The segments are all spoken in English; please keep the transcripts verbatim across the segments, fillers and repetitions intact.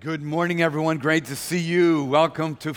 Good morning, everyone. Great to see you. Welcome to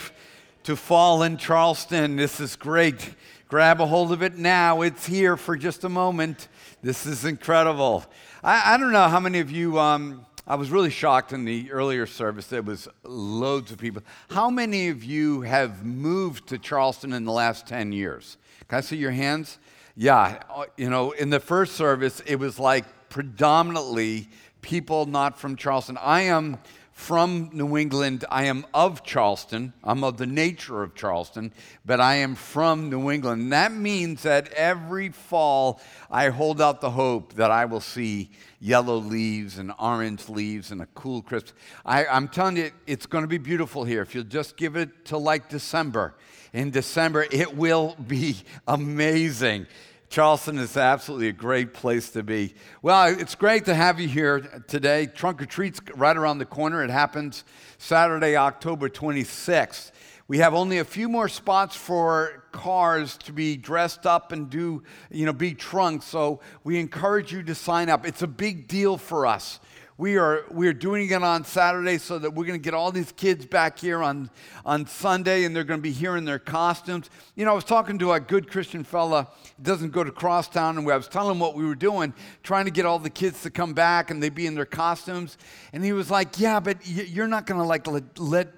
to fall in Charleston. This is great. Grab a hold of it now. It's here for just a moment. This is incredible. I, I don't know how many of you, um, I was really shocked in the earlier service. There was loads of people. How many of you have moved to Charleston in the last ten years? Can I see your hands? Yeah. You know, in the first service, it was like predominantly people not from Charleston. I am from New England. I am of Charleston. I'm of the nature of Charleston, but I am from New England. And that means that every fall I hold out the hope that I will see yellow leaves and orange leaves and a cool crisp. I, I'm telling you, it's going to be beautiful here. If you'll just give it to like December. In December, it will be amazing. Charleston is absolutely a great place to be. Well, it's great to have you here today. Trunk or Treat's right around the corner. It happens Saturday, October twenty-sixth. We have only a few more spots for cars to be dressed up and do, you know, be trunked. So we encourage you to sign up. It's a big deal for us. We are we are doing it on Saturday so that we're going to get all these kids back here on, on Sunday, and they're going to be here in their costumes. You know, I was talking to a good Christian fella who doesn't go to Crosstown, and I was telling him what we were doing, trying to get all the kids to come back, and they'd be in their costumes. And he was like, yeah, but you're not going to, like, let, let,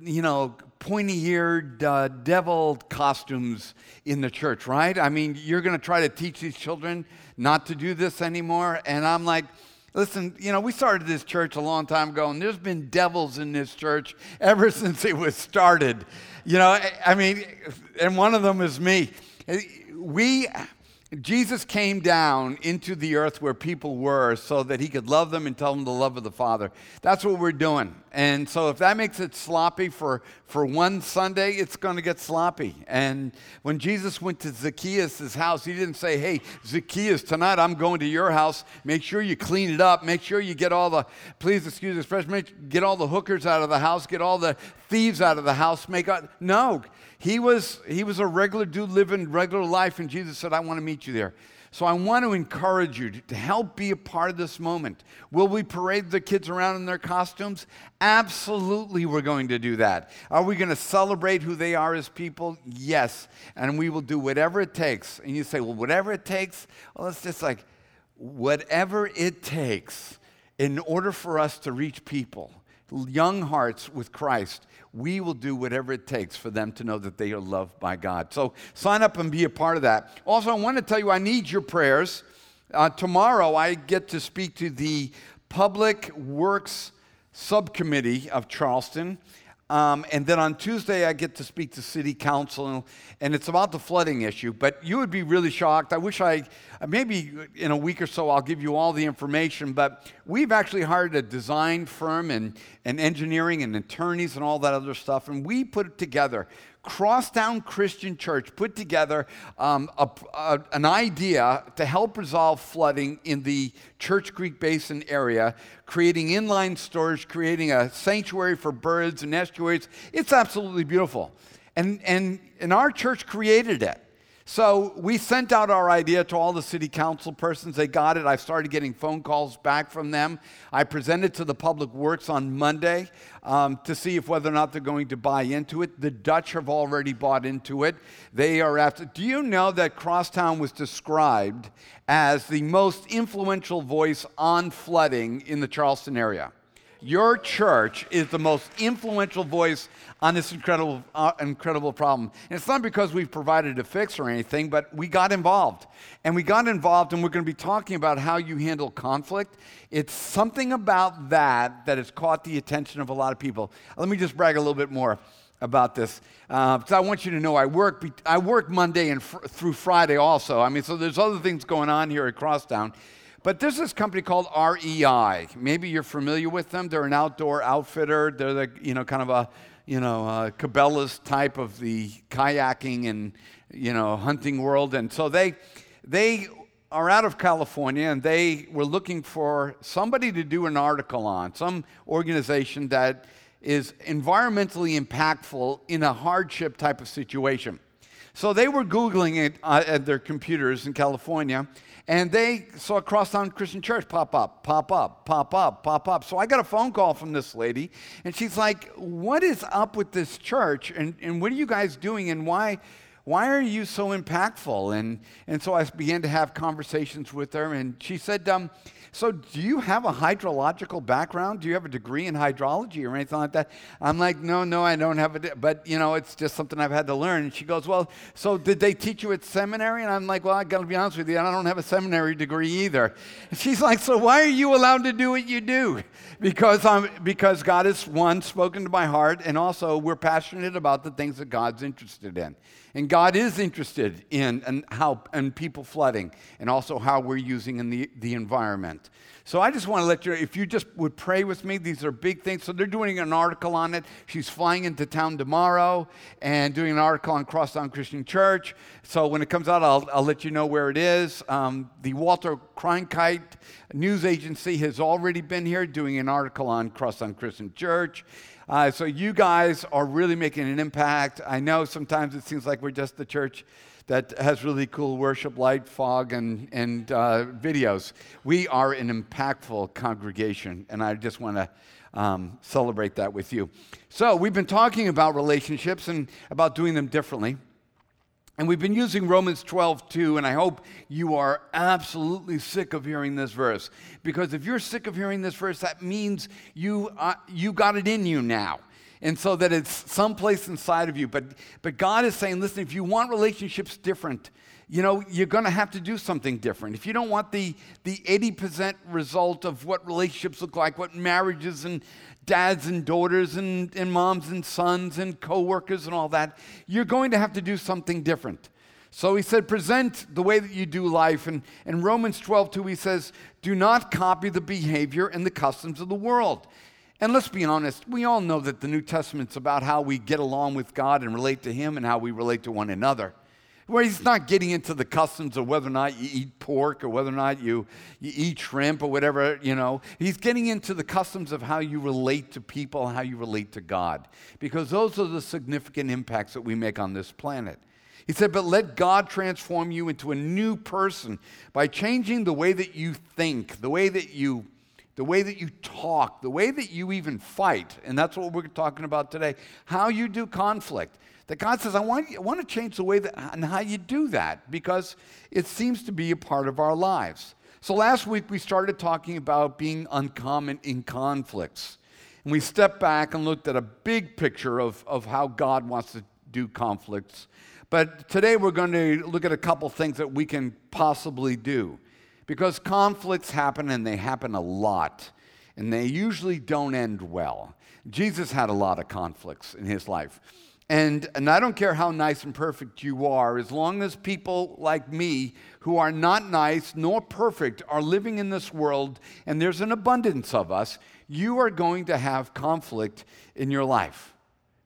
you know, pointy-eared, uh, deviled costumes in the church, right? I mean, you're going to try to teach these children not to do this anymore. And I'm like, listen, you know, we started this church a long time ago, and there's been devils in this church ever since it was started. You know, I mean, and one of them is me. We, Jesus came down into the earth where people were so that he could love them and tell them the love of the Father. That's what we're doing. And so if that makes it sloppy for, for one Sunday, it's going to get sloppy. And when Jesus went to Zacchaeus' house, he didn't say, hey, Zacchaeus, tonight I'm going to your house. Make sure you clean it up. Make sure you get all the, please excuse the expression, get all the hookers out of the house. Get all the thieves out of the house. Make out. No, he was, he was a regular dude living regular life. And Jesus said, I want to meet you there. So I want to encourage you to help be a part of this moment. Will we parade the kids around in their costumes? Absolutely, we're going to do that. Are we going to celebrate who they are as people? Yes. And we will do whatever it takes. And you say, well, whatever it takes? Well, it's just like, whatever it takes in order for us to reach people, young hearts with Christ, we will do whatever it takes for them to know that they are loved by God. So sign up and be a part of that. Also, I want to tell you, I need your prayers. Uh, tomorrow, I get to speak to the Public Works Subcommittee of Charleston. Um, and then on Tuesday, I get to speak to City Council, and it's about the flooding issue. But you would be really shocked. I wish I, maybe in a week or so, I'll give you all the information. But we've actually hired a design firm and, and engineering and attorneys and all that other stuff. And we put it together. Crosstown Christian Church put together um, a, a, an idea to help resolve flooding in the Church Creek Basin area, creating inline storage, creating a sanctuary for birds and estuaries. It's absolutely beautiful. And, and, and our church created it. So we sent out our idea to all the city council persons. They got it. I started getting phone calls back from them. I presented to the Public Works on Monday um, to see if whether or not they're going to buy into it. The Dutch have already bought into it. They are after. Do you know that Crosstown was described as the most influential voice on flooding in the Charleston area? Your church is the most influential voice on this incredible uh, incredible problem. And it's not because we've provided a fix or anything, but we got involved. And we got involved, and we're going to be talking about how you handle conflict. It's something about that that has caught the attention of a lot of people. Let me just brag a little bit more about this, uh, because I want you to know I work be- I work Monday and fr- through Friday also. I mean, so there's other things going on here at Crosstown. But there's this company called R E I. Maybe you're familiar with them. They're an outdoor outfitter. They're the, you know, kind of a, you know, a Cabela's type of the kayaking and, you know, hunting world. And so they, they are out of California, and they were looking for somebody to do an article on, some organization that is environmentally impactful in a hardship type of situation. So they were Googling it uh, at their computers in California, and they saw Cross Sound Christian Church pop up, pop up, pop up, pop up. So I got a phone call from this lady, and she's like, what is up with this church, and, and what are you guys doing, and why why are you so impactful? And, and so I began to have conversations with her, and she said, um, so do you have a hydrological background? Do you have a degree in hydrology or anything like that? I'm like, no, no, I don't have it. But, you know, it's just something I've had to learn. And she goes, well, so did they teach you at seminary? And I'm like, well, I got to be honest with you, I don't have a seminary degree either. And she's like, so why are you allowed to do what you do? Because I'm because God has, one, spoken to my heart, and also we're passionate about the things that God's interested in. And God is interested in and how and people flooding, and also how we're using in the, the environment. So I just want to let you, if you just would pray with me, these are big things. So they're doing an article on it. She's flying into town tomorrow and doing an article on Crosstown Christian Church. So when it comes out, I'll, I'll let you know where it is. Um, the Walter Cronkite news agency has already been here doing an article on Crosstown Christian Church. Uh, so you guys are really making an impact. I know sometimes it seems like we're just the church that has really cool worship, light, fog, and, and uh, videos. We are an impactful congregation, and I just want to um, celebrate that with you. So we've been talking about relationships and about doing them differently. And we've been using Romans twelve two, and I hope you are absolutely sick of hearing this verse. Because if you're sick of hearing this verse, that means you uh, you got it in you now. And so that it's someplace inside of you. But but God is saying, listen, if you want relationships different, you know, you're going to have to do something different. If you don't want the, the eighty percent result of what relationships look like, what marriages and dads and daughters and, and moms and sons and coworkers and all that, you're going to have to do something different. So he said, present the way that you do life. And in Romans twelve two, he says, do not copy the behavior and the customs of the world. And let's be honest, we all know that the New Testament's about how we get along with God and relate to him and how we relate to one another. Where he's not getting into the customs of whether or not you eat pork or whether or not you, you eat shrimp or whatever, you know. He's getting into the customs of how you relate to people, how you relate to God. Because those are the significant impacts that we make on this planet. He said, but let God transform you into a new person by changing the way that you think, the way that you the way that you talk, the way that you even fight. And that's what we're talking about today, how you do conflict. That God says, I want, I want to change the way that and how you do that, because it seems to be a part of our lives. So last week we started talking about being uncommon in conflicts. And we stepped back and looked at a big picture of, of how God wants to do conflicts. But today we're going to look at a couple things that we can possibly do. Because conflicts happen, and they happen a lot, and they usually don't end well. Jesus had a lot of conflicts in his life. And, and I don't care how nice and perfect you are, as long as people like me who are not nice nor perfect are living in this world, and there's an abundance of us, you are going to have conflict in your life.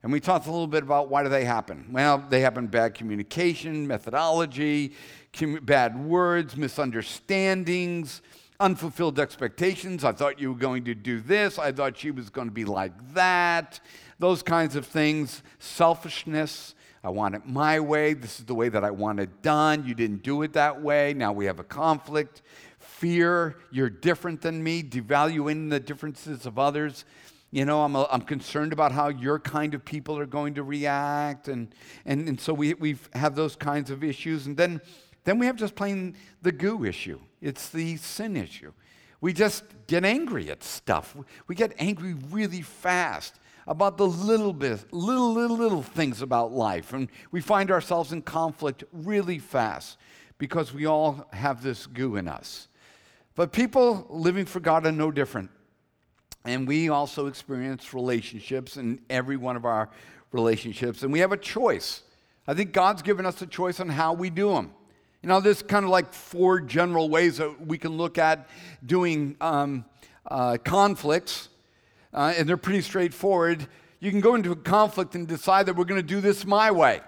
And we talked a little bit about why do they happen. Well, they happen bad communication, methodology, com- bad words, misunderstandings, unfulfilled expectations. I thought you were going to do this. I thought she was going to be like that. Those kinds of things. Selfishness. I want it my way. This is the way that I want it done. You didn't do it that way. Now we have a conflict. Fear. You're different than me. Devaluing the differences of others. You know, I'm a, I'm concerned about how your kind of people are going to react, and and, and so we we have those kinds of issues, and then then we have just plain the goo issue. It's the sin issue. We just get angry at stuff. We get angry really fast about the little bit, little little little things about life, and we find ourselves in conflict really fast because we all have this goo in us. But people living for God are no different. And we also experience relationships in every one of our relationships. And we have a choice. I think God's given us a choice on how we do them. You know, there's kind of like four general ways that we can look at doing um, uh, conflicts. Uh, and they're pretty straightforward. You can go into a conflict and decide that we're going to do this my way.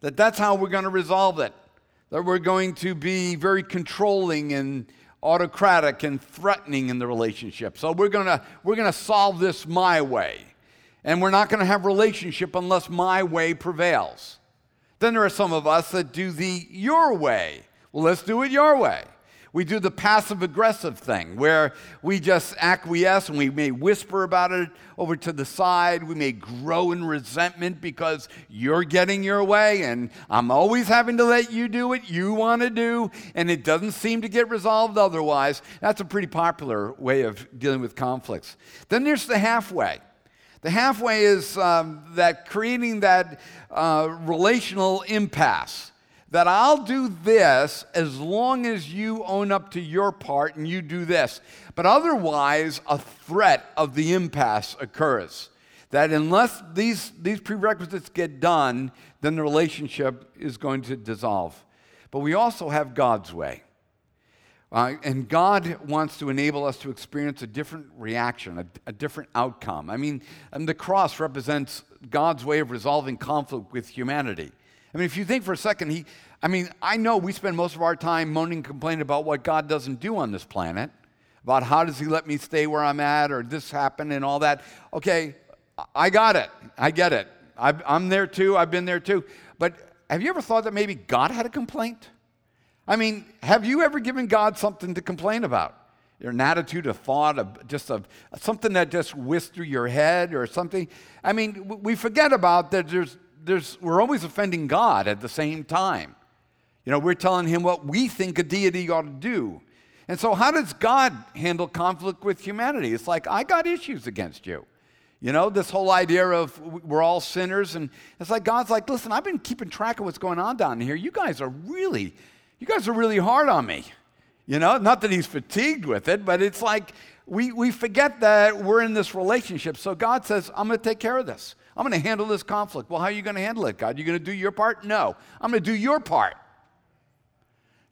That that's how we're going to resolve it. That we're going to be very controlling and autocratic and threatening in the relationship. So we're gonna we're gonna solve this my way, and we're not gonna have relationship unless my way prevails. Then there are some of us that do the your way. Well, let's do it your way. We do the passive-aggressive thing where we just acquiesce and we may whisper about it over to the side. We may grow in resentment because you're getting your way and I'm always having to let you do what you want to do, and it doesn't seem to get resolved otherwise. That's a pretty popular way of dealing with conflicts. Then there's the halfway. The halfway is um, that creating that uh, relational impasse. That I'll do this as long as you own up to your part and you do this. But otherwise, a threat of the impasse occurs. That unless these, these prerequisites get done, then the relationship is going to dissolve. But we also have God's way. Uh, and God wants to enable us to experience a different reaction, a, a different outcome. I mean, and the cross represents God's way of resolving conflict with humanity. I mean, if you think for a second, he, I mean, I know we spend most of our time moaning and complaining about what God doesn't do on this planet, about how does he let me stay where I'm at, or this happened and all that. Okay, I got it. I get it. I've, I'm there too. I've been there too. But have you ever thought that maybe God had a complaint? I mean, have you ever given God something to complain about? An attitude, a thought, a, just a, something that just whisked through your head or something? I mean, we forget about that there's, There's, we're always offending God at the same time. You know, we're telling him what we think a deity ought to do. And so how does God handle conflict with humanity? It's like, I got issues against you. You know, this whole idea of we're all sinners. And it's like God's like, listen, I've been keeping track of what's going on down here. You guys are really, you guys are really hard on me. You know, not that he's fatigued with it, but it's like we, we forget that we're in this relationship. So God says, I'm going to take care of this. I'm going to handle this conflict. Well, how are you going to handle it, God? Are you going to do your part? No. I'm going to do your part.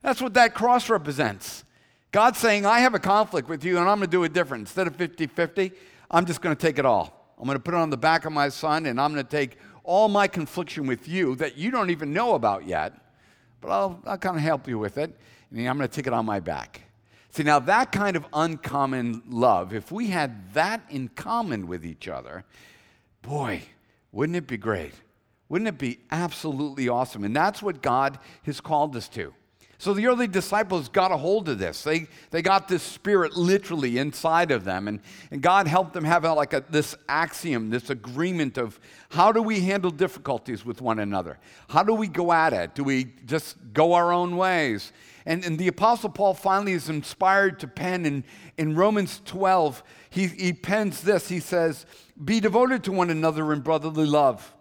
That's what that cross represents. God's saying, I have a conflict with you, and I'm going to do it different. Instead of fifty-fifty, I'm just going to take it all. I'm going to put it on the back of my son, and I'm going to take all my confliction with you that you don't even know about yet, but I'll, I'll kind of help you with it, and I'm going to take it on my back. See, now that kind of uncommon love, if we had that in common with each other, boy, wouldn't it be great? Wouldn't it be absolutely awesome? And that's what God has called us to. So the early disciples got a hold of this. They they got this spirit literally inside of them. And, and God helped them have like a, this axiom, this agreement of how do we handle difficulties with one another? How do we go at it? Do we just go our own ways? And, and the Apostle Paul finally is inspired to pen in, in Romans twelve. He, he pens this. He says, be devoted to one another in brotherly love,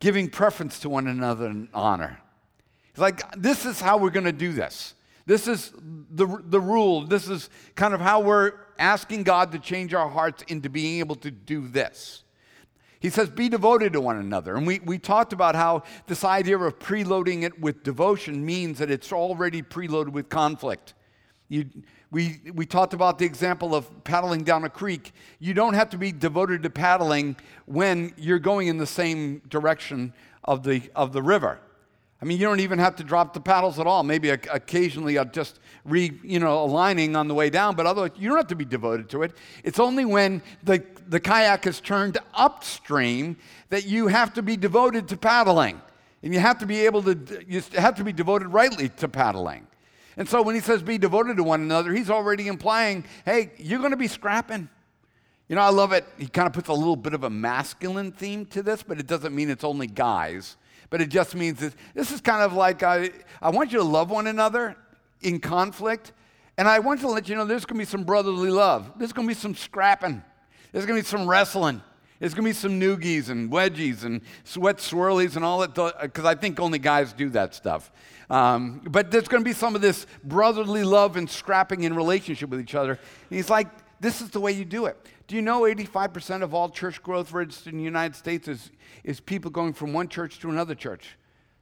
giving preference to one another in honor. He's like, this is how we're going to do this. This is the, the rule. This is kind of how we're asking God to change our hearts into being able to do this. He says, be devoted to one another. And we, we talked about how this idea of preloading it with devotion means that it's already preloaded with conflict. You, we, we talked about the example of paddling down a creek. You don't have to be devoted to paddling when you're going in the same direction of the, of the river. I mean, you don't even have to drop the paddles at all. Maybe occasionally I'll just re, you know, aligning on the way down, but otherwise you don't have to be devoted to it. It's only when the, the kayak is turned upstream that you have to be devoted to paddling. And you have to be able to, you have to be devoted rightly to paddling. And so when he says be devoted to one another, he's already implying, hey, you're going to be scrapping. You know, I love it. He kind of puts a little bit of a masculine theme to this, but it doesn't mean it's only guys. But it just means this, this is kind of like, I, I want you to love one another in conflict, and I want to let you know there's going to be some brotherly love. There's going to be some scrapping. There's going to be some wrestling. There's going to be some noogies and wedgies and sweat swirlies and all that, because I think only guys do that stuff. Um, but there's going to be some of this brotherly love and scrapping in relationship with each other. And he's like, this is the way you do it. Do you know eighty-five percent of all church growth rates in the United States is, is people going from one church to another church?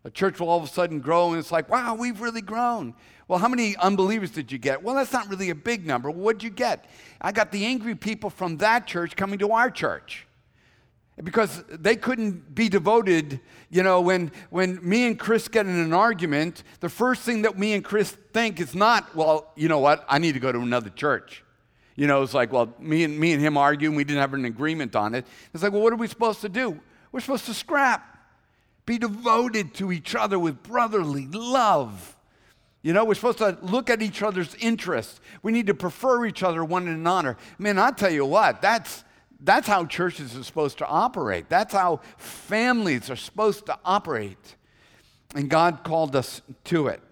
A church will all of a sudden grow, and it's like, wow, we've really grown. Well, how many unbelievers did you get? Well, that's not really a big number. What'd you get? I got the angry people from that church coming to our church because they couldn't be devoted. You know, when, when me and Chris get in an argument, the first thing that me and Chris think is not, well, you know what, I need to go to another church. You know, it's like, well, me and me and him arguing, we didn't have an agreement on it. It's like, well, what are we supposed to do? We're supposed to scrap. Be devoted to each other with brotherly love. You know, we're supposed to look at each other's interests. We need to prefer each other one in honor. Man, I tell you what, that's that's how churches are supposed to operate. That's how families are supposed to operate. And God called us to it.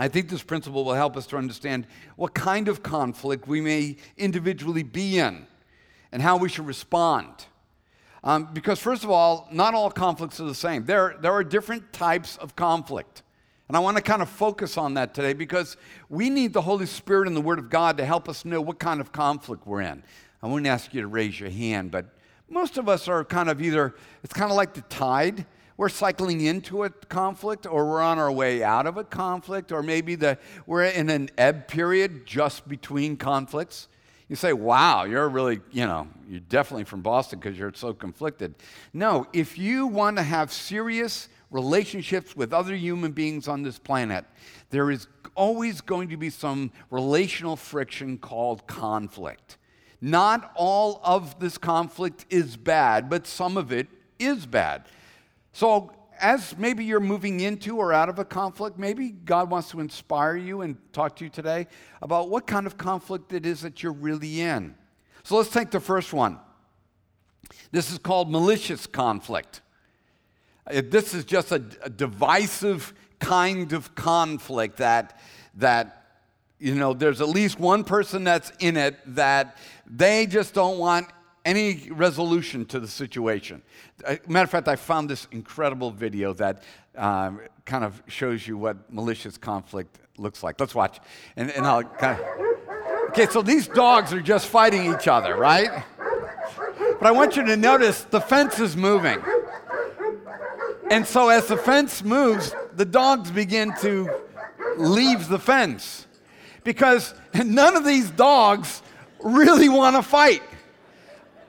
I think this principle will help us to understand what kind of conflict we may individually be in and how we should respond. Um, because first of all, not all conflicts are the same. There, there are different types of conflict. And I want to kind of focus on that today because we need the Holy Spirit and the Word of God to help us know what kind of conflict we're in. I wouldn't ask you to raise your hand, but most of us are kind of either, it's kind of like the tide. We're cycling into a conflict, or we're on our way out of a conflict, or maybe the, we're in an ebb period just between conflicts. You say, wow, you're really, you know, you're definitely from Boston because you're so conflicted. No, if you want to have serious relationships with other human beings on this planet, there is always going to be some relational friction called conflict. Not all of this conflict is bad, but some of it is bad. So as maybe you're moving into or out of a conflict, maybe God wants to inspire you and talk to you today about what kind of conflict it is that you're really in. So let's take the first one. This is called malicious conflict. This is just a, a divisive kind of conflict that, that, you know, there's at least one person that's in it that they just don't want any resolution to the situation. Matter of fact, I found this incredible video that um, kind of shows you what malicious conflict looks like. Let's watch. And, and I'll kind of... Okay, so these dogs are just fighting each other, right? But I want you to notice the fence is moving. And so as the fence moves, the dogs begin to leave the fence because none of these dogs really want to fight.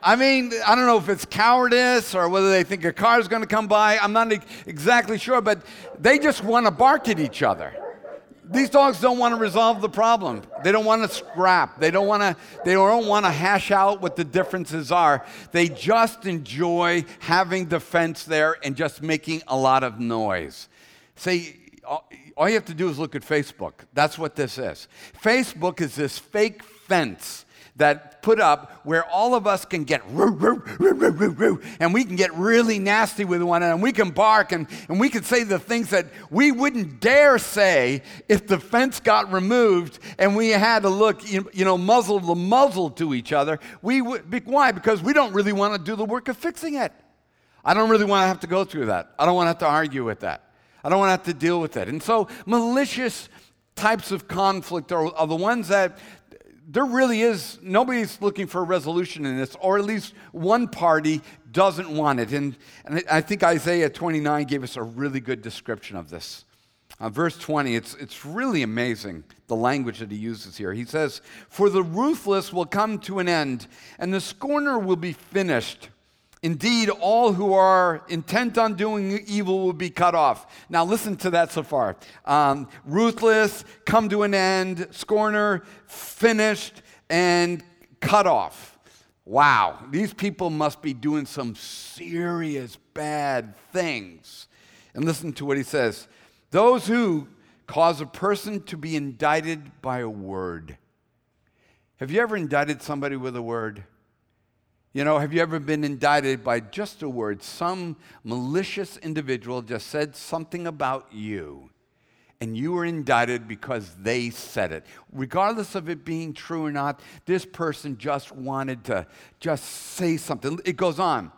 I mean, I don't know if it's cowardice or whether they think a car's going to come by. I'm not exactly sure, but they just want to bark at each other. These dogs don't want to resolve the problem. They don't want to scrap. They don't want to they don't want to hash out what the differences are. They just enjoy having the fence there and just making a lot of noise. See, all you have to do is look at Facebook. That's what this is. Facebook is this fake fence that put up where all of us can get roo, roo, roo, roo, roo, roo, and we can get really nasty with one another, and we can bark, and, and we can say the things that we wouldn't dare say if the fence got removed and we had to look, you, you know, muzzle to muzzle to each other. We would, why? Because we don't really want to do the work of fixing it. I don't really want to have to go through that. I don't want to have to argue with that. I don't want to have to deal with it. And so malicious types of conflict are, are the ones that there really is, nobody's looking for a resolution in this, or at least one party doesn't want it. And, and I think Isaiah twenty-nine gave us a really good description of this. Uh, verse twenty, it's, it's really amazing, the language that he uses here. He says, "For the ruthless will come to an end, and the scorner will be finished. Indeed, all who are intent on doing evil will be cut off." Now, listen to that so far. Um, ruthless, come to an end, scorner, finished, and cut off. Wow, these people must be doing some serious bad things. And listen to what he says. "Those who cause a person to be indicted by a word." Have you ever indicted somebody with a word? You know, have you ever been indicted by just a word? Some malicious individual just said something about you, and you were indicted because they said it. Regardless of it being true or not, this person just wanted to just say something. It goes on.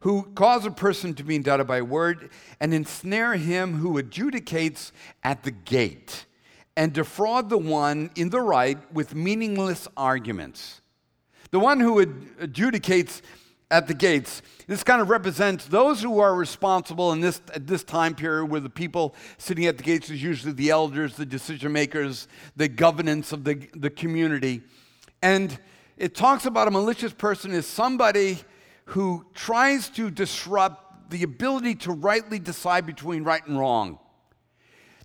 "Who cause a person to be indicted by a word, and ensnare him who adjudicates at the gate, and defraud the one in the right with meaningless arguments." The one who adjudicates at the gates, this kind of represents those who are responsible in this, at this time period where the people sitting at the gates is usually the elders, the decision makers, the governance of the, the community. And it talks about a malicious person as somebody who tries to disrupt the ability to rightly decide between right and wrong,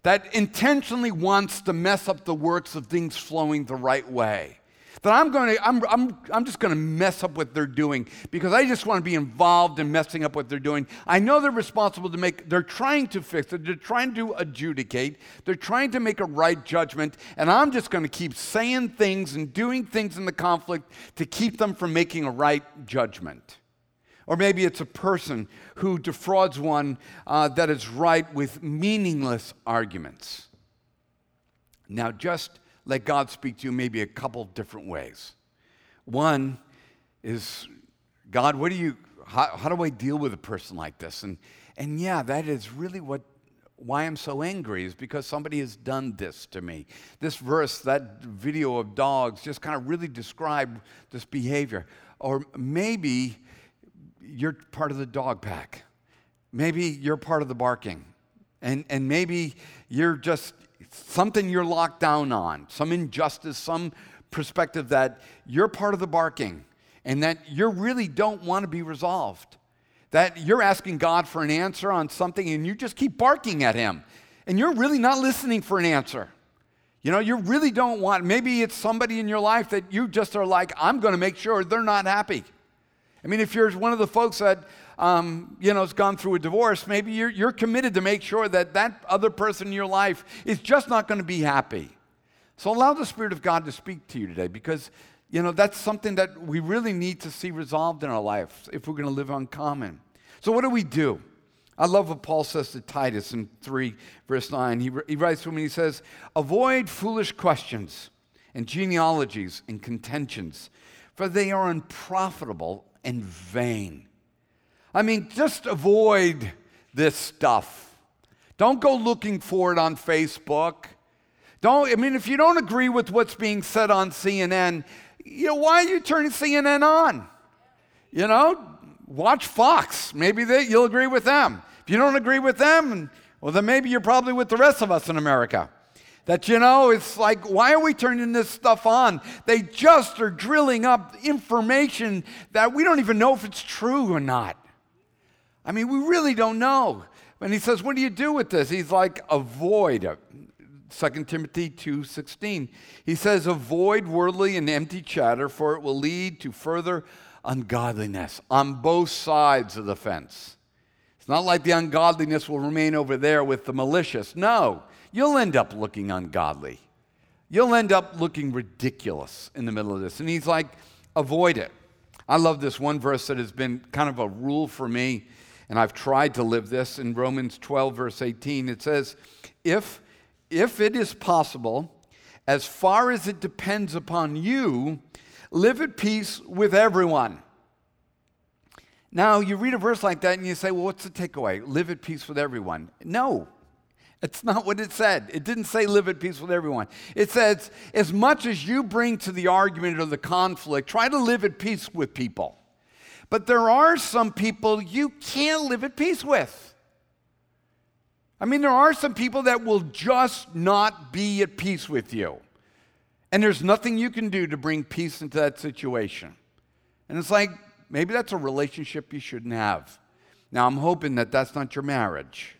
that intentionally wants to mess up the works of things flowing the right way. that I'm going to, I'm, I'm, I'm just going to mess up what they're doing because I just want to be involved in messing up what they're doing. I know they're responsible to make, they're trying to fix it, they're trying to adjudicate, they're trying to make a right judgment, and I'm just going to keep saying things and doing things in the conflict to keep them from making a right judgment. Or maybe it's a person who defrauds one uh, that is right with meaningless arguments. Now, just let God speak to you maybe a couple different ways. One is, God, what do you? How, how do I deal with a person like this? And and yeah, that is really what why I'm so angry is because somebody has done this to me. This verse, that video of dogs, just kind of really described this behavior. Or maybe you're part of the dog pack. Maybe you're part of the barking. And and maybe you're just something you're locked down on, some injustice, some perspective that you're part of the barking and that you really don't want to be resolved. That you're asking God for an answer on something and you just keep barking at him and you're really not listening for an answer. You know, you really don't want, maybe it's somebody in your life that you just are like, I'm going to make sure they're not happy. I mean, if you're one of the folks that, um, you know, has gone through a divorce, maybe you're, you're committed to make sure that that other person in your life is just not going to be happy. So allow the Spirit of God to speak to you today because, you know, that's something that we really need to see resolved in our lives if we're going to live uncommon. So what do we do? I love what Paul says to Titus in three, verse nine. He, he writes to him and he says, avoid foolish questions and genealogies and contentions, for they are unprofitable and vain. I mean, just avoid this stuff. Don't go looking for it on Facebook. Don't, I mean, if you don't agree with what's being said on C N N, you know, why are you turning C N N on? You know, watch Fox. Maybe they, you'll agree with them. If you don't agree with them, well, then maybe you're probably with the rest of us in America. That, you know, it's like, why are we turning this stuff on? They just are drilling up information that we don't even know if it's true or not. I mean, we really don't know. And he says, what do you do with this? He's like, avoid it. Second Timothy two sixteen. He says, avoid worldly and empty chatter, for it will lead to further ungodliness on both sides of the fence. It's not like the ungodliness will remain over there with the malicious. No. You'll end up looking ungodly. You'll end up looking ridiculous in the middle of this. And he's like, avoid it. I love this one verse that has been kind of a rule for me, and I've tried to live this. In Romans twelve, verse eighteen, it says, if, if it is possible, as far as it depends upon you, live at peace with everyone. Now, you read a verse like that, and you say, well, what's the takeaway? Live at peace with everyone. No. It's not what it said. It didn't say live at peace with everyone. It says, as much as you bring to the argument or the conflict, try to live at peace with people. But there are some people you can't live at peace with. I mean, there are some people that will just not be at peace with you. And there's nothing you can do to bring peace into that situation. And it's like, maybe that's a relationship you shouldn't have. Now, I'm hoping that that's not your marriage.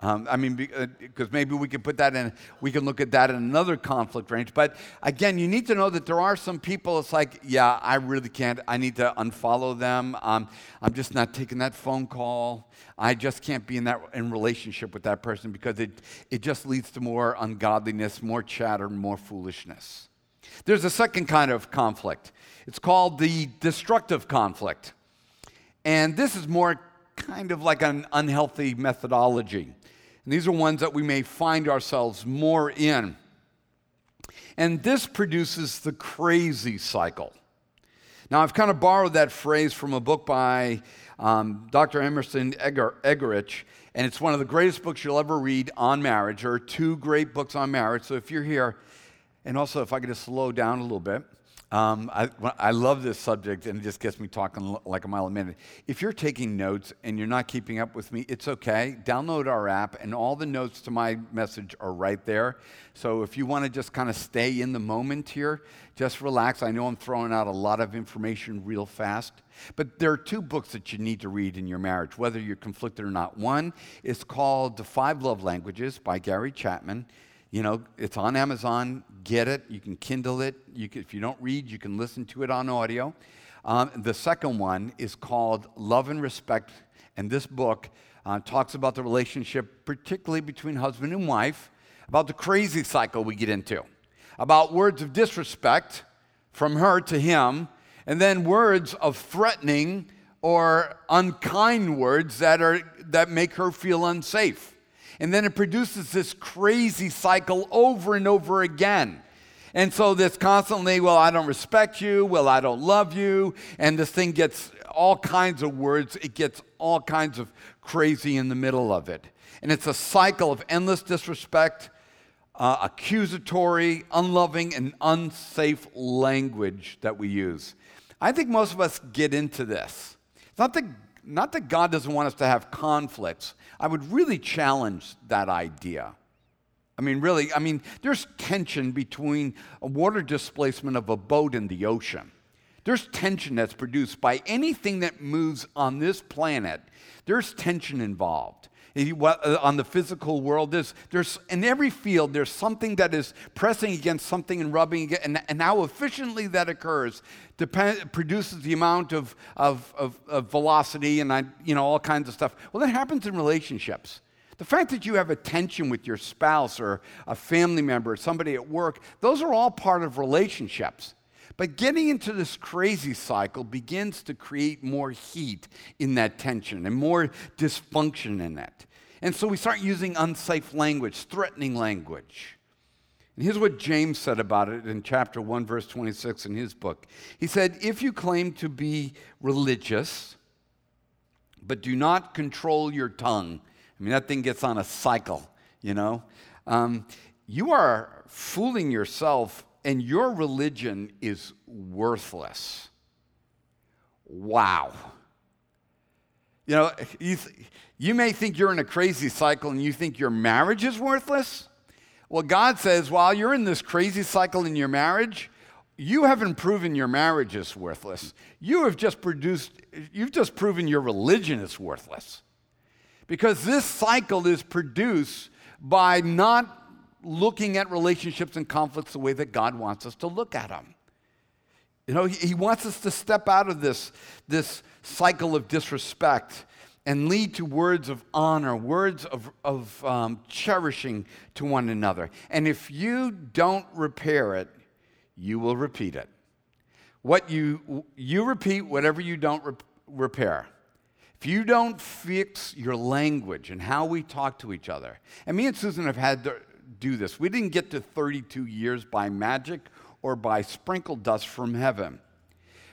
Um, I mean, because maybe we can put that in, we can look at that in another conflict range. But again, you need to know that there are some people, it's like, yeah, I really can't, I need to unfollow them. Um, I'm just not taking that phone call. I just can't be in that in relationship with that person because it, it just leads to more ungodliness, more chatter, more foolishness. There's a second kind of conflict. It's called the destructive conflict. And this is more kind of like an unhealthy methodology. And these are ones that we may find ourselves more in. And this produces the crazy cycle. Now, I've kind of borrowed that phrase from a book by um, Doctor Emerson Eggerichs, and it's one of the greatest books you'll ever read on marriage. There are two great books on marriage, so if you're here, and also if I could just slow down a little bit, Um, I, I love this subject, and it just gets me talking like a mile a minute. If you're taking notes and you're not keeping up with me, it's okay. Download our app, and all the notes to my message are right there. So if you want to just kind of stay in the moment here, just relax. I know I'm throwing out a lot of information real fast. But there are two books that you need to read in your marriage, whether you're conflicted or not. One is called The Five Love Languages by Gary Chapman. You know, it's on Amazon. Get it. You can Kindle it. You can, if you don't read, you can listen to it on audio. Um, the second one is called Love and Respect. And this book uh, talks about the relationship, particularly between husband and wife, about the crazy cycle we get into, about words of disrespect from her to him, and then words of threatening or unkind words that are that make her feel unsafe. And then it produces this crazy cycle over and over again. And so this constantly, well, I don't respect you, well, I don't love you, and this thing gets all kinds of words. It gets all kinds of crazy in the middle of it. And it's a cycle of endless disrespect, uh, accusatory, unloving, and unsafe language that we use. I think most of us get into this. It's not that, not that God doesn't want us to have conflicts. I would really challenge that idea. I mean, really, I mean, there's tension between a water displacement of a boat and the ocean. There's tension that's produced by anything that moves on this planet. There's tension involved. On the physical world, there's, there's in every field, there's something that is pressing against something and rubbing against, and, and how efficiently that occurs depend, produces the amount of, of, of, of velocity and I, you know, all kinds of stuff. Well, that happens in relationships. The fact that you have a tension with your spouse or a family member or somebody at work, those are all part of relationships. But getting into this crazy cycle begins to create more heat in that tension and more dysfunction in it. And so we start using unsafe language, threatening language. And here's what James said about it in chapter one, verse twenty-six in his book. He said, if you claim to be religious, but do not control your tongue, I mean, that thing gets on a cycle, you know, um, you are fooling yourself, and your religion is worthless. Wow. You know, you, th- you may think you're in a crazy cycle and you think your marriage is worthless. Well, God says, while you're in this crazy cycle in your marriage, you haven't proven your marriage is worthless. You have just produced, you've just proven your religion is worthless. Because this cycle is produced by not looking at relationships and conflicts the way that God wants us to look at them. You know, he, he wants us to step out of this, this cycle of disrespect and lead to words of honor, words of, of um, cherishing to one another. And if you don't repair it, you will repeat it. What you, you repeat whatever you don't re- repair. If you don't fix your language and how we talk to each other, and me and Susan have had the, do this. We didn't get to thirty-two years by magic or by sprinkle dust from heaven.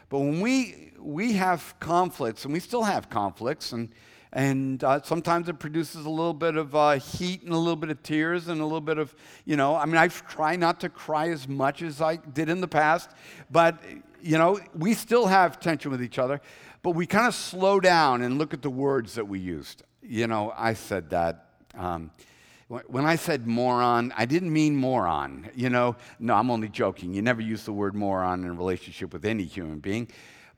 But when we we have conflicts, and we still have conflicts, and and uh, sometimes it produces a little bit of uh, heat and a little bit of tears and a little bit of, you know, I mean, I try not to cry as much as I did in the past, but, you know, we still have tension with each other, but we kind of slow down and look at the words that we used. You know, I said that. Um, When I said moron, I didn't mean moron, you know. No, I'm only joking. You never use the word moron in a relationship with any human being.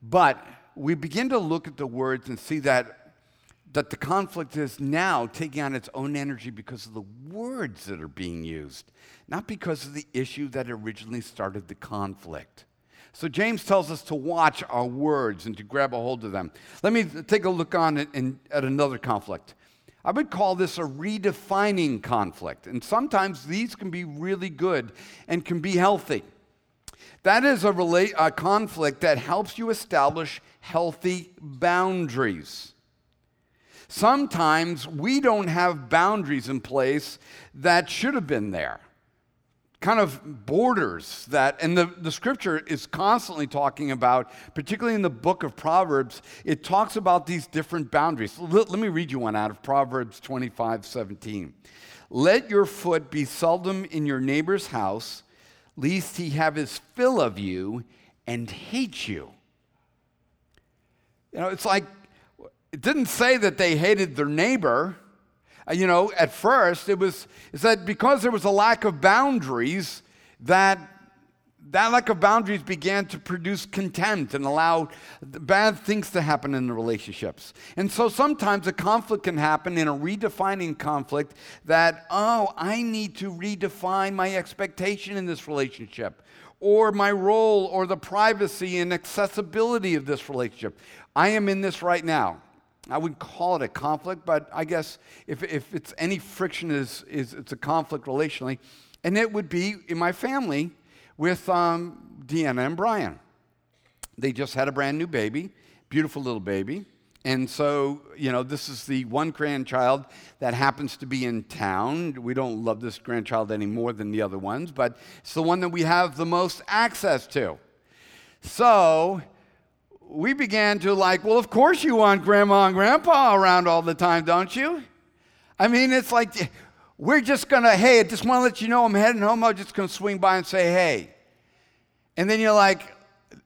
But we begin to look at the words and see that, that the conflict is now taking on its own energy because of the words that are being used, not because of the issue that originally started the conflict. So James tells us to watch our words and to grab a hold of them. Let me take a look on it in, at another conflict. I would call this a redefining conflict, and sometimes these can be really good and can be healthy. That is a, rela- a conflict that helps you establish healthy boundaries. Sometimes we don't have boundaries in place that should have been there, kind of borders that, and the, the scripture is constantly talking about, particularly in the book of Proverbs, it talks about these different boundaries. Let, let me read you one out of Proverbs twenty-five seventeen. Let your foot be seldom in your neighbor's house, lest he have his fill of you and hate you. You know, it's like, it didn't say that they hated their neighbor. You know, at first, it was, it said because there was a lack of boundaries that That lack of boundaries began to produce contempt and allow bad things to happen in the relationships. And so sometimes a conflict can happen in a redefining conflict that, oh, I need to redefine my expectation in this relationship, or my role, or the privacy and accessibility of this relationship. I am in this right now. I wouldn't call it a conflict, but I guess if, if it's any friction, is, is it's a conflict relationally. And it would be in my family with um, Deanna and Brian. They just had a brand new baby, beautiful little baby. And so, you know, this is the one grandchild that happens to be in town. We don't love this grandchild any more than the other ones, but it's the one that we have the most access to. So we began to like, well, of course you want grandma and grandpa around all the time, don't you? I mean, it's like, we're just going to, hey, I just want to let you know I'm heading home. I'm just going to swing by and say, hey. And then you're like,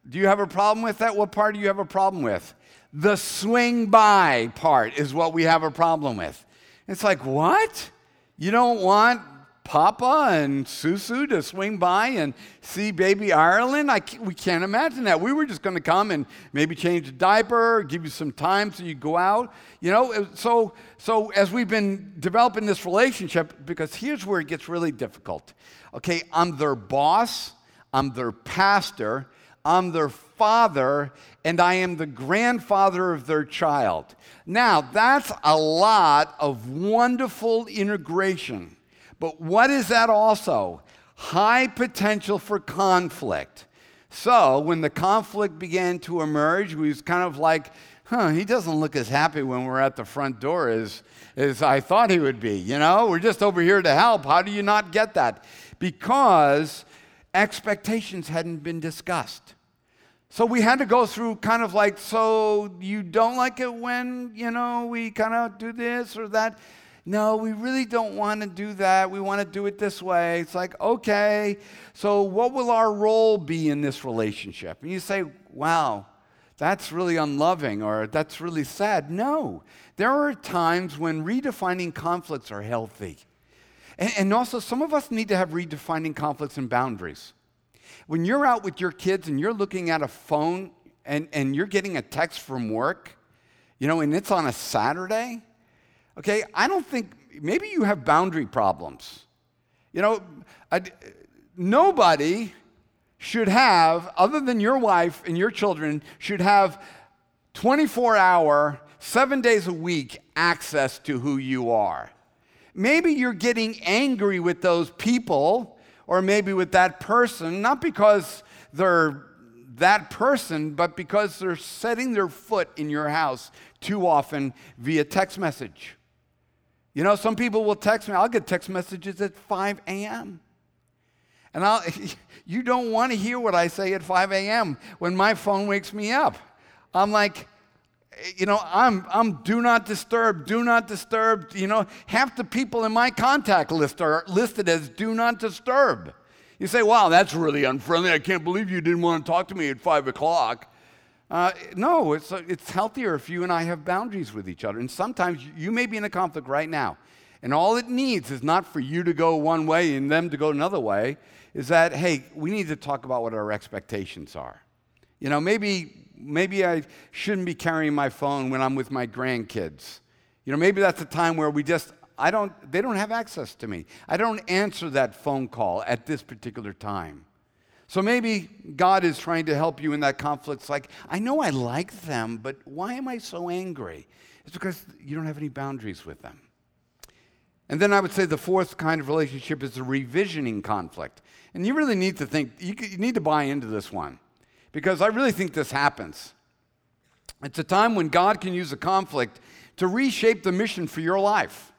do you have a problem with that? What part do you have a problem with? The swing by part is what we have a problem with. It's like, what? You don't want Papa and Susu to swing by and see baby Ireland? I can't, we can't imagine that. We were just going to come and maybe change a diaper, give you some time so you go out. You know, so so as we've been developing this relationship, because here's where it gets really difficult. Okay, I'm their boss, I'm their pastor, I'm their father, and I am the grandfather of their child. Now, that's a lot of wonderful integration. But what is that also? High potential for conflict. So when the conflict began to emerge, we was kind of like, huh, he doesn't look as happy when we're at the front door as, as I thought he would be. You know, we're just over here to help. How do you not get that? Because expectations hadn't been discussed. So we had to go through kind of like, so you don't like it when, you know, we kind of do this or that. No, we really don't want to do that. We want to do it this way. It's like, okay, so what will our role be in this relationship? And you say, wow, that's really unloving or that's really sad. No, there are times when redefining conflicts are healthy. And, and also some of us need to have redefining conflicts and boundaries. When you're out with your kids and you're looking at a phone and, and you're getting a text from work, you know, and it's on a Saturday, okay, I don't think, maybe you have boundary problems. You know, I, nobody should have, other than your wife and your children, should have twenty-four hour, seven days a week access to who you are. Maybe you're getting angry with those people or maybe with that person, not because they're that person, but because they're setting their foot in your house too often via text message. You know, some people will text me. I'll get text messages at five a.m. And I'll, you don't want to hear what I say at five a.m. when my phone wakes me up. I'm like, you know, I'm I'm do not disturb, do not disturb. You know, half the people in my contact list are listed as do not disturb. You say, wow, that's really unfriendly. I can't believe you didn't want to talk to me at five o'clock. Uh, no, it's it's healthier if you and I have boundaries with each other. And sometimes you may be in a conflict right now, and all it needs is not for you to go one way and them to go another way, is that, hey, we need to talk about what our expectations are. You know, maybe maybe I shouldn't be carrying my phone when I'm with my grandkids. You know, maybe that's a time where we just, I don't, they don't have access to me. I don't answer that phone call at this particular time. So maybe God is trying to help you in that conflict. It's like, I know I like them, but why am I so angry? It's because you don't have any boundaries with them. And then I would say the fourth kind of relationship is the revisioning conflict. And you really need to think, you need to buy into this one, because I really think this happens. It's a time when God can use a conflict to reshape the mission for your life.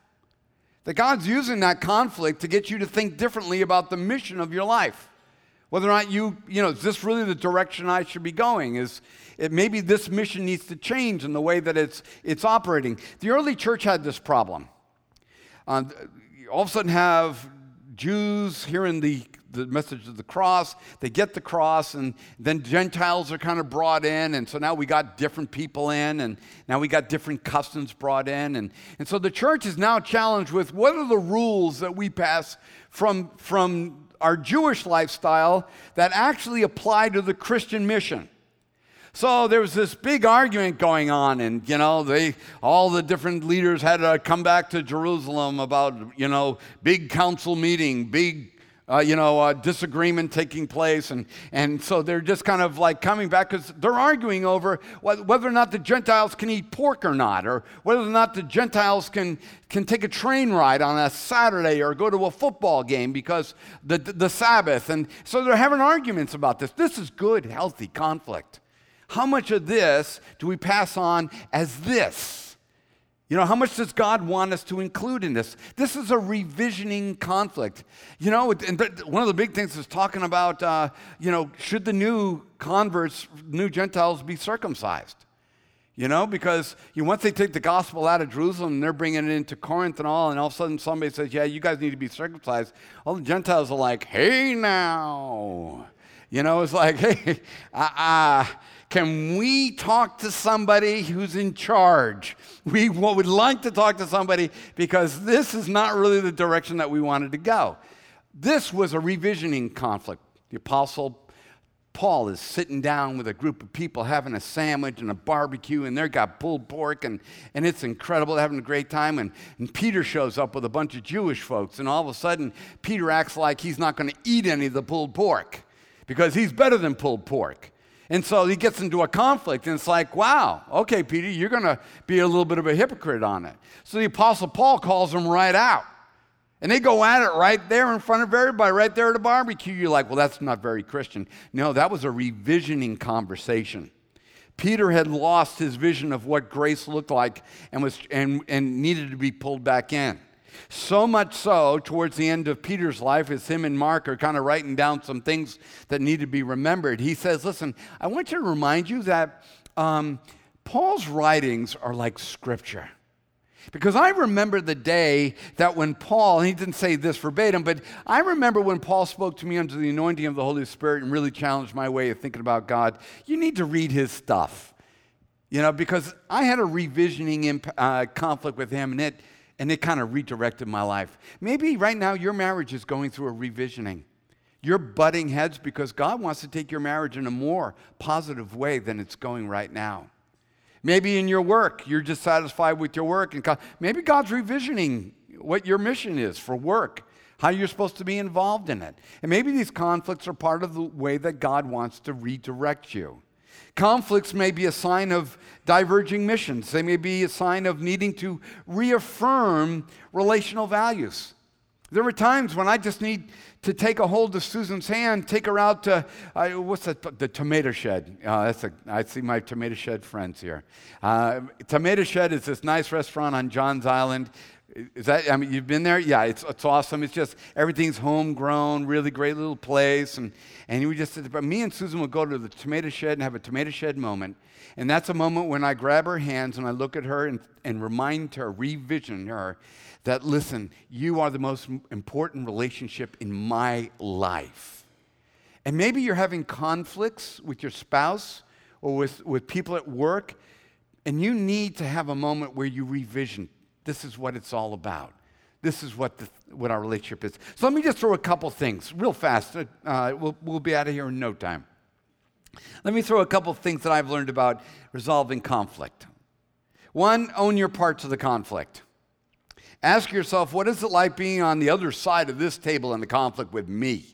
That God's using that conflict to get you to think differently about the mission of your life. Whether or not you, you know, is this really the direction I should be going? Is it maybe this mission needs to change in the way that it's it's operating? The early church had this problem. Uh, you all of a sudden have Jews hearing the, the message of the cross. They get the cross, and then Gentiles are kind of brought in, and so now we got different people in, and now we got different customs brought in. And, and so the church is now challenged with what are the rules that we pass from from our Jewish lifestyle that actually applied to the Christian mission. So there was this big argument going on, and, you know, they all the different leaders had to come back to Jerusalem about, you know, big council meeting, big, uh, you know, uh, disagreement taking place. And, and so they're just kind of like coming back because they're arguing over whether or not the Gentiles can eat pork or not, or whether or not the Gentiles can, can take a train ride on a Saturday or go to a football game because the, the Sabbath. And so they're having arguments about this. This is good, healthy conflict. How much of this do we pass on as this? You know, how much does God want us to include in this? This is a revisioning conflict. You know, and th- one of the big things is talking about, uh, you know, should the new converts, new Gentiles be circumcised? You know, because you know, once they take the gospel out of Jerusalem and they're bringing it into Corinth and all, and all of a sudden somebody says, yeah, you guys need to be circumcised. All the Gentiles are like, hey, now. You know, it's like, hey, uh-uh. Can we talk to somebody who's in charge? We would like to talk to somebody because this is not really the direction that we wanted to go. This was a revisioning conflict. The Apostle Paul is sitting down with a group of people having a sandwich and a barbecue, and they've got pulled pork, and, and it's incredible, having a great time. And, and Peter shows up with a bunch of Jewish folks, and all of a sudden, Peter acts like he's not going to eat any of the pulled pork because he's better than pulled pork. And so he gets into a conflict, and it's like, wow, okay, Peter, you're going to be a little bit of a hypocrite on it. So the Apostle Paul calls him right out. And they go at it right there in front of everybody, right there at a barbecue. You're like, well, that's not very Christian. No, that was a revisioning conversation. Peter had lost his vision of what grace looked like and was and, and needed to be pulled back in. So much so, towards the end of Peter's life, as him and Mark are kind of writing down some things that need to be remembered, he says, listen, I want you to remind you that um, Paul's writings are like Scripture. Because I remember the day that when Paul, and he didn't say this verbatim, but I remember when Paul spoke to me under the anointing of the Holy Spirit and really challenged my way of thinking about God, you need to read his stuff. You know, because I had a revisioning imp- uh, conflict with him, and it And it kind of redirected my life. Maybe right now your marriage is going through a revisioning. You're butting heads because God wants to take your marriage in a more positive way than it's going right now. Maybe in your work, you're dissatisfied with your work. and God, Maybe God's revisioning what your mission is for work, how you're supposed to be involved in it. And maybe these conflicts are part of the way that God wants to redirect you. Conflicts may be a sign of diverging missions. They may be a sign of needing to reaffirm relational values. There were times when I just need to take a hold of Susan's hand, take her out to, uh, what's that, the Tomato Shed. Uh, that's a, I see my Tomato Shed friends here. Uh, Tomato Shed is this nice restaurant on John's Island. Is that, I mean, you've been there? Yeah, it's it's awesome. It's just, everything's homegrown, really great little place. And, and we just, but me and Susan would go to the Tomato Shed and have a Tomato Shed moment. And that's a moment when I grab her hands and I look at her and, and remind her, revision her, that listen, you are the most important relationship in my life. And maybe you're having conflicts with your spouse or with, with people at work, and you need to have a moment where you revision. This is what it's all about. This is what the, what our relationship is. So let me just throw a couple things real fast. Uh, we'll, we'll be out of here in no time. Let me throw a couple things that I've learned about resolving conflict. One, own your parts of the conflict. Ask yourself, what is it like being on the other side of this table in the conflict with me?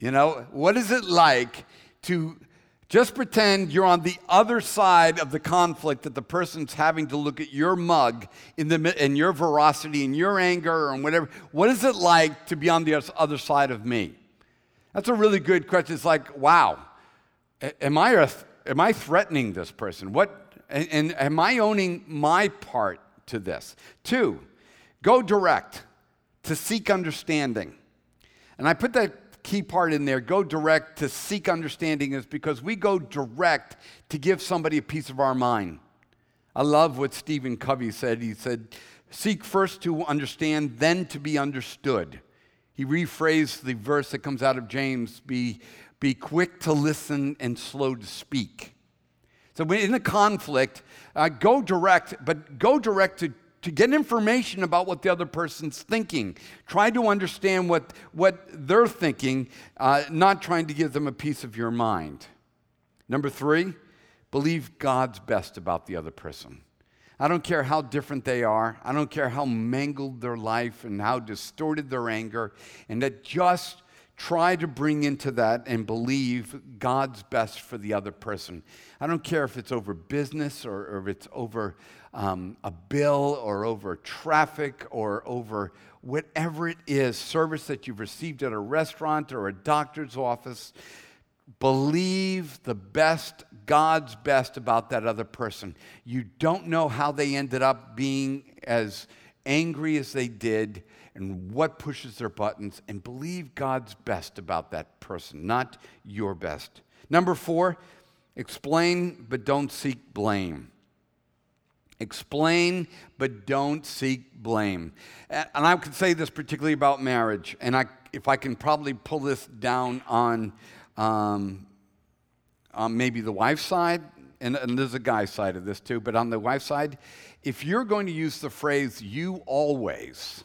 You know, what is it like to just pretend you're on the other side of the conflict that the person's having to look at your mug in the and your veracity and your anger and whatever. What is it like to be on the other side of me? That's a really good question. It's like, wow, am I a, am I threatening this person? What and, and am I owning my part to this? Two, go direct to seek understanding, and I put that key part in there, go direct to seek understanding, is because we go direct to give somebody a piece of our mind. I love what Stephen Covey said. He said, seek first to understand, then to be understood. He rephrased the verse that comes out of James, be, be quick to listen and slow to speak. So in a conflict, uh, go direct, but go direct to, to get information about what the other person's thinking. Try to understand what, what they're thinking, uh, not trying to give them a piece of your mind. Number three, believe God's best about the other person. I don't care how different they are. I don't care how mangled their life and how distorted their anger. And that just try to bring into that and believe God's best for the other person. I don't care if it's over business or, or if it's over um, a bill or over traffic or over whatever it is, service that you've received at a restaurant or a doctor's office. Believe the best, God's best about that other person. You don't know how they ended up being as angry as they did and what pushes their buttons, and believe God's best about that person, not your best. Number four, explain but don't seek blame. Explain but don't seek blame. And I could say this particularly about marriage, and I, if I can probably pull this down on Um, um, maybe the wife's side, and, and there's a guy's side of this too, but on the wife's side, if you're going to use the phrase "you always,"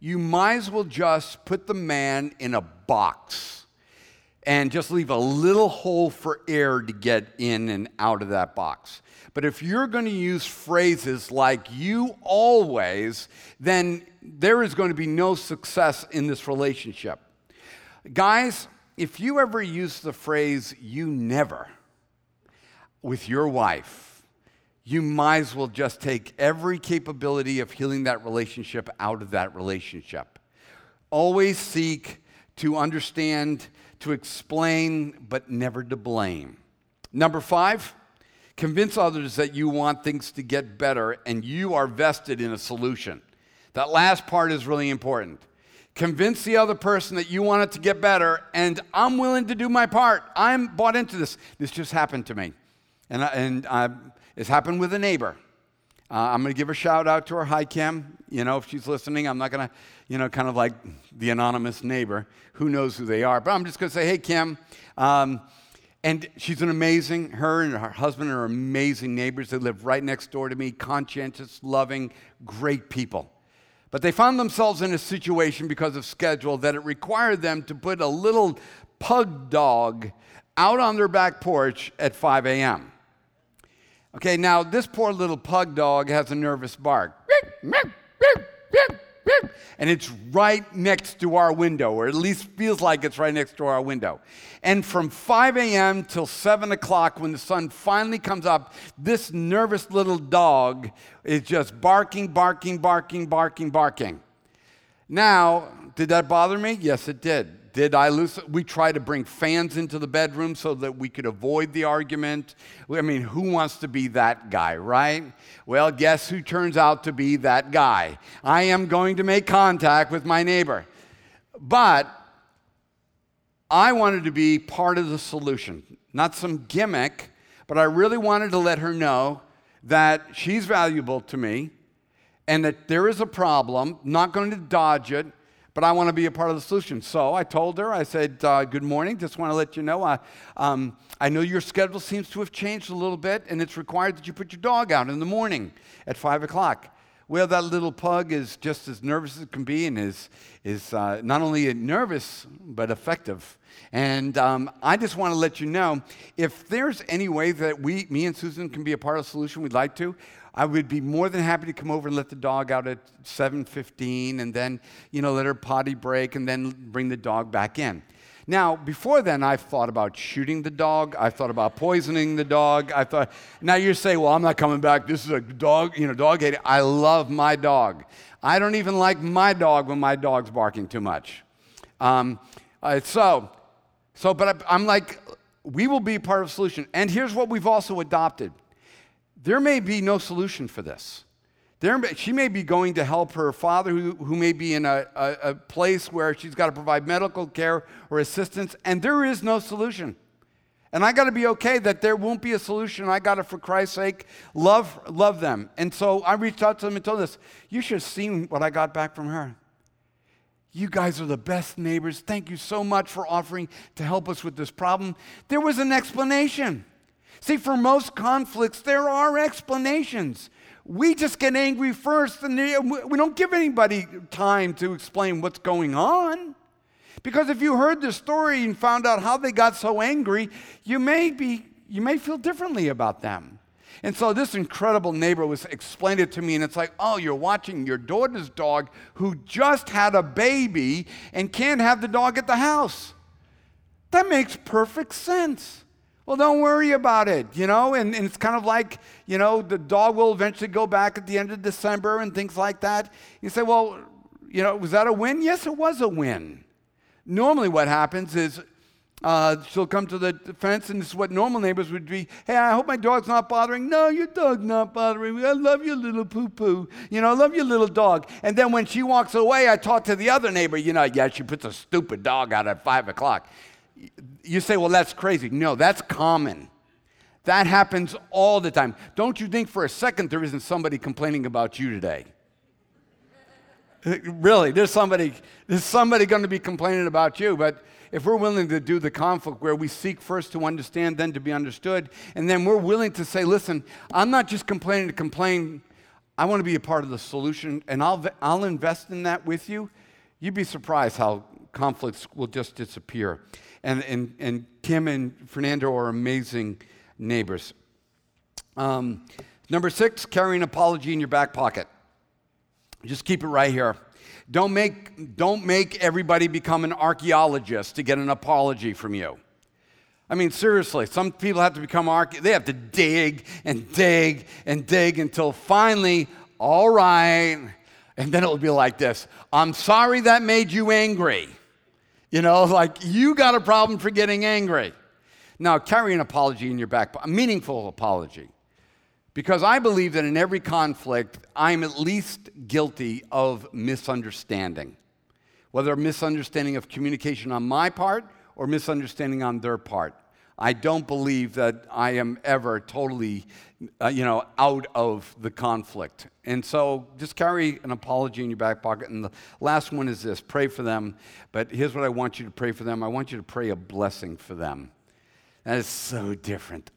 you might as well just put the man in a box and just leave a little hole for air to get in and out of that box. But if you're going to use phrases like "you always," then there is going to be no success in this relationship. Guys, if you ever use the phrase "you never" with your wife, you might as well just take every capability of healing that relationship out of that relationship. Always seek to understand, to explain, but never to blame. Number five, convince others that you want things to get better and you are vested in a solution. That last part is really important. Convince the other person that you want it to get better, and I'm willing to do my part. I'm bought into this. This just happened to me, and I, and I, it's happened with a neighbor. Uh, I'm going to give a shout out to her. Hi, Kim. You know, if she's listening, I'm not going to, you know, kind of like the anonymous neighbor. Who knows who they are? But I'm just going to say, hey, Kim. Um, And she's an amazing, her and her husband are amazing neighbors. They live right next door to me, conscientious, loving, great people. But they found themselves in a situation because of schedule that it required them to put a little pug dog out on their back porch at five a.m. Okay, now this poor little pug dog has a nervous bark. And it's right next to our window, or at least feels like it's right next to our window. And from five a.m. till seven o'clock, when the sun finally comes up, this nervous little dog is just barking, barking, barking, barking, barking. Now, did that bother me? Yes, it did. Did I lose it? We tried to bring fans into the bedroom so that we could avoid the argument. I mean, who wants to be that guy, right? Well, guess who turns out to be that guy? I am going to make contact with my neighbor. But I wanted to be part of the solution, not some gimmick, but I really wanted to let her know that she's valuable to me and that there is a problem, not going to dodge it, but I want to be a part of the solution. So I told her, I said, uh, good morning, just want to let you know, I, um, I know your schedule seems to have changed a little bit, and it's required that you put your dog out in the morning at five o'clock. Well, that little pug is just as nervous as it can be and is, is uh, not only nervous, but effective. And um, I just want to let you know, if there's any way that we, me and Susan can be a part of the solution, we'd like to. I would be more than happy to come over and let the dog out at seven fifteen and then, you know, let her potty break and then bring the dog back in. Now, before then, I've thought about shooting the dog. I've thought about poisoning the dog. I thought, now you're saying, well, I'm not coming back. This is a dog, you know, dog hater. I love my dog. I don't even like my dog when my dog's barking too much. Um, uh, so, so, but I, I'm like, we will be part of the solution. And here's what we've also adopted. There may be no solution for this. There may, she may be going to help her father who, who may be in a, a, a place where she's got to provide medical care or assistance, and there is no solution. And I got to be okay that there won't be a solution. I got to, for Christ's sake, love, love them. And so I reached out to them and told this. You should have seen what I got back from her. You guys are the best neighbors. Thank you so much for offering to help us with this problem. There was an explanation. See, for most conflicts, there are explanations. we just get angry first, and we don't give anybody time to explain what's going on. Because if you heard the story and found out how they got so angry, you may be, you may feel differently about them. And so this incredible neighbor was explained it to me, and it's like, oh, you're watching your daughter's dog who just had a baby and can't have the dog at the house. That makes perfect sense. Well, don't worry about it, you know? And, and it's kind of like, you know, the dog will eventually go back at the end of December and things like that. You say, well, you know, was that a win? Yes, it was a win. Normally what happens is uh, she'll come to the fence, and this is what normal neighbors would be. Hey, I hope my dog's not bothering. No, your dog's not bothering me. I love your little poo-poo. You know, I love your little dog. And then when she walks away, I talk to the other neighbor. You know, yeah, she puts a stupid dog out at five o'clock. You say, well, that's crazy. No, that's common. That happens all the time. Don't you think for a second there isn't somebody complaining about you today? Really, there's somebody, there's somebody going to be complaining about you. But if we're willing to do the conflict where we seek first to understand, then to be understood, and then we're willing to say, listen, I'm not just complaining to complain. I want to be a part of the solution, and I'll I'll invest in that with you. You'd be surprised how conflicts will just disappear. And and, and Kim and Fernando are amazing neighbors. Um, number six, carry an apology in your back pocket. Just keep it right here. Don't make don't make everybody become an archaeologist to get an apology from you. I mean, seriously, some people have to become archae- they have to dig and dig and dig until finally, all right, and then it'll be like this. I'm sorry that made you angry. You know, like, you got a problem for getting angry. Now, carry an apology in your back, a meaningful apology. Because I believe that in every conflict, I'm at least guilty of misunderstanding. Whether a misunderstanding of communication on my part or misunderstanding on their part. I don't believe that I am ever totally, uh, you know, out of the conflict. And so just carry an apology in your back pocket. And the last one is this, pray for them. But here's what I want you to pray for them. I want you to pray a blessing for them. That is so different.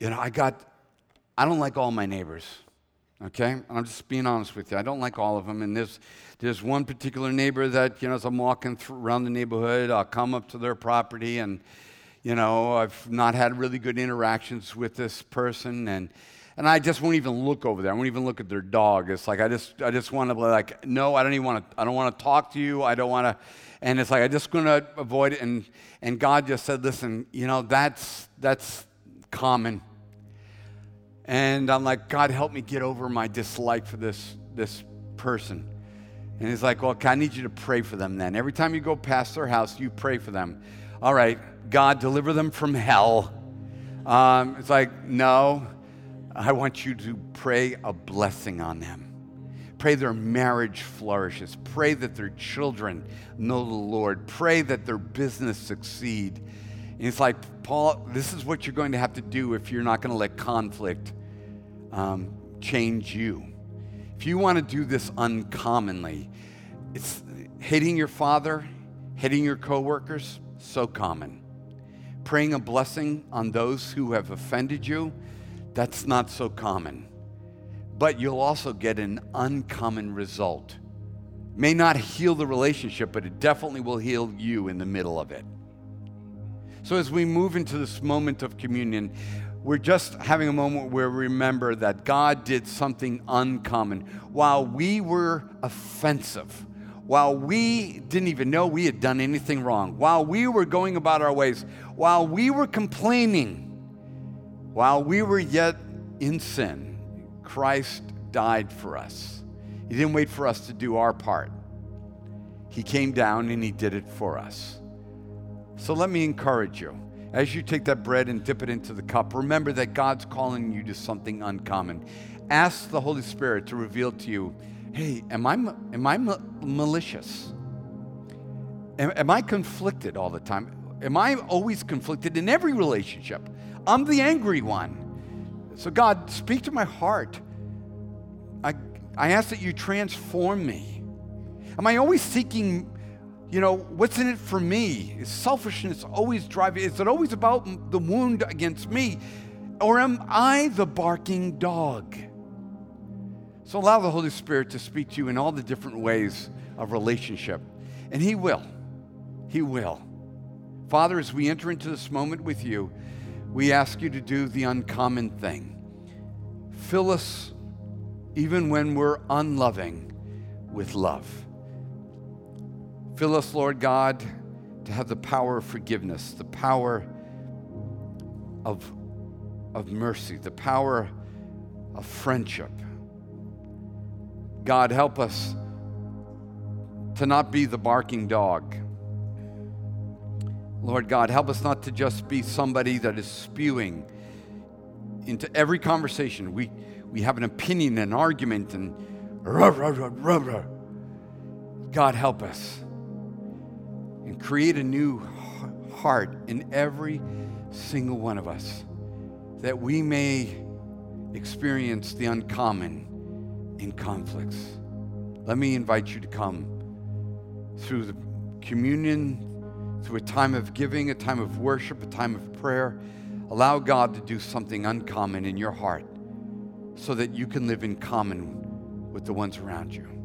You know, I got, I don't like all my neighbors, okay? And I'm just being honest with you. I don't like all of them. And there's, there's one particular neighbor that, you know, as I'm walking through, around the neighborhood, I'll come up to their property, and, you know, I've not had really good interactions with this person, and and I just won't even look over there. I won't even look at their dog. It's like I just I just want to be like, no, I don't even want to. I don't want to talk to you. I don't want to. And it's like I'm just going to avoid it. And and God just said, listen, you know, that's that's common. And I'm like, God, help me get over my dislike for this, this person. And he's like, well, I need you to pray for them then. Every time you go past their house, you pray for them. All right, God, deliver them from hell. Um, it's like, no, I want you to pray a blessing on them. Pray their marriage flourishes. Pray that their children know the Lord. Pray that their business succeed. And it's like, Paul, this is what you're going to have to do if you're not going to let conflict um, change you. If you want to do this uncommonly, it's hating your father, hating your coworkers, so common. Praying a blessing on those who have offended you, that's not so common. But you'll also get an uncommon result. May not heal the relationship, but it definitely will heal you in the middle of it. So as we move into this moment of communion, we're just having a moment where we remember that God did something uncommon. While we were offensive, while we didn't even know we had done anything wrong, while we were going about our ways, while we were complaining, while we were yet in sin, Christ died for us. He didn't wait for us to do our part. He came down and he did it for us. So let me encourage you. As you take that bread and dip it into the cup, remember that God's calling you to something uncommon. Ask the Holy Spirit to reveal to you, hey, am I, am I ma- malicious? Am, am I conflicted all the time? Am I always conflicted in every relationship? I'm the angry one. So God, speak to my heart. I, I ask that you transform me. Am I always seeking, you know, what's in it for me? Is selfishness always driving? Is it always about the wound against me? or am I the barking dog? So allow the Holy Spirit to speak to you in all the different ways of relationship. And He will. He will. Father, as we enter into this moment with you, we ask you to do the uncommon thing. Fill us, even when we're unloving, with love. Fill us, Lord God, to have the power of forgiveness, the power of, of mercy, the power of friendship. God, help us to not be the barking dog. Lord God, help us not to just be somebody that is spewing into every conversation. We we have an opinion, an argument, and rah, rah, rah, rah, rah. God, help us. And create a new heart in every single one of us, that we may experience the uncommon in conflicts. Let me invite you to come through the communion, through a time of giving, a time of worship, a time of prayer. Allow God to do something uncommon in your heart so that you can live in common with the ones around you.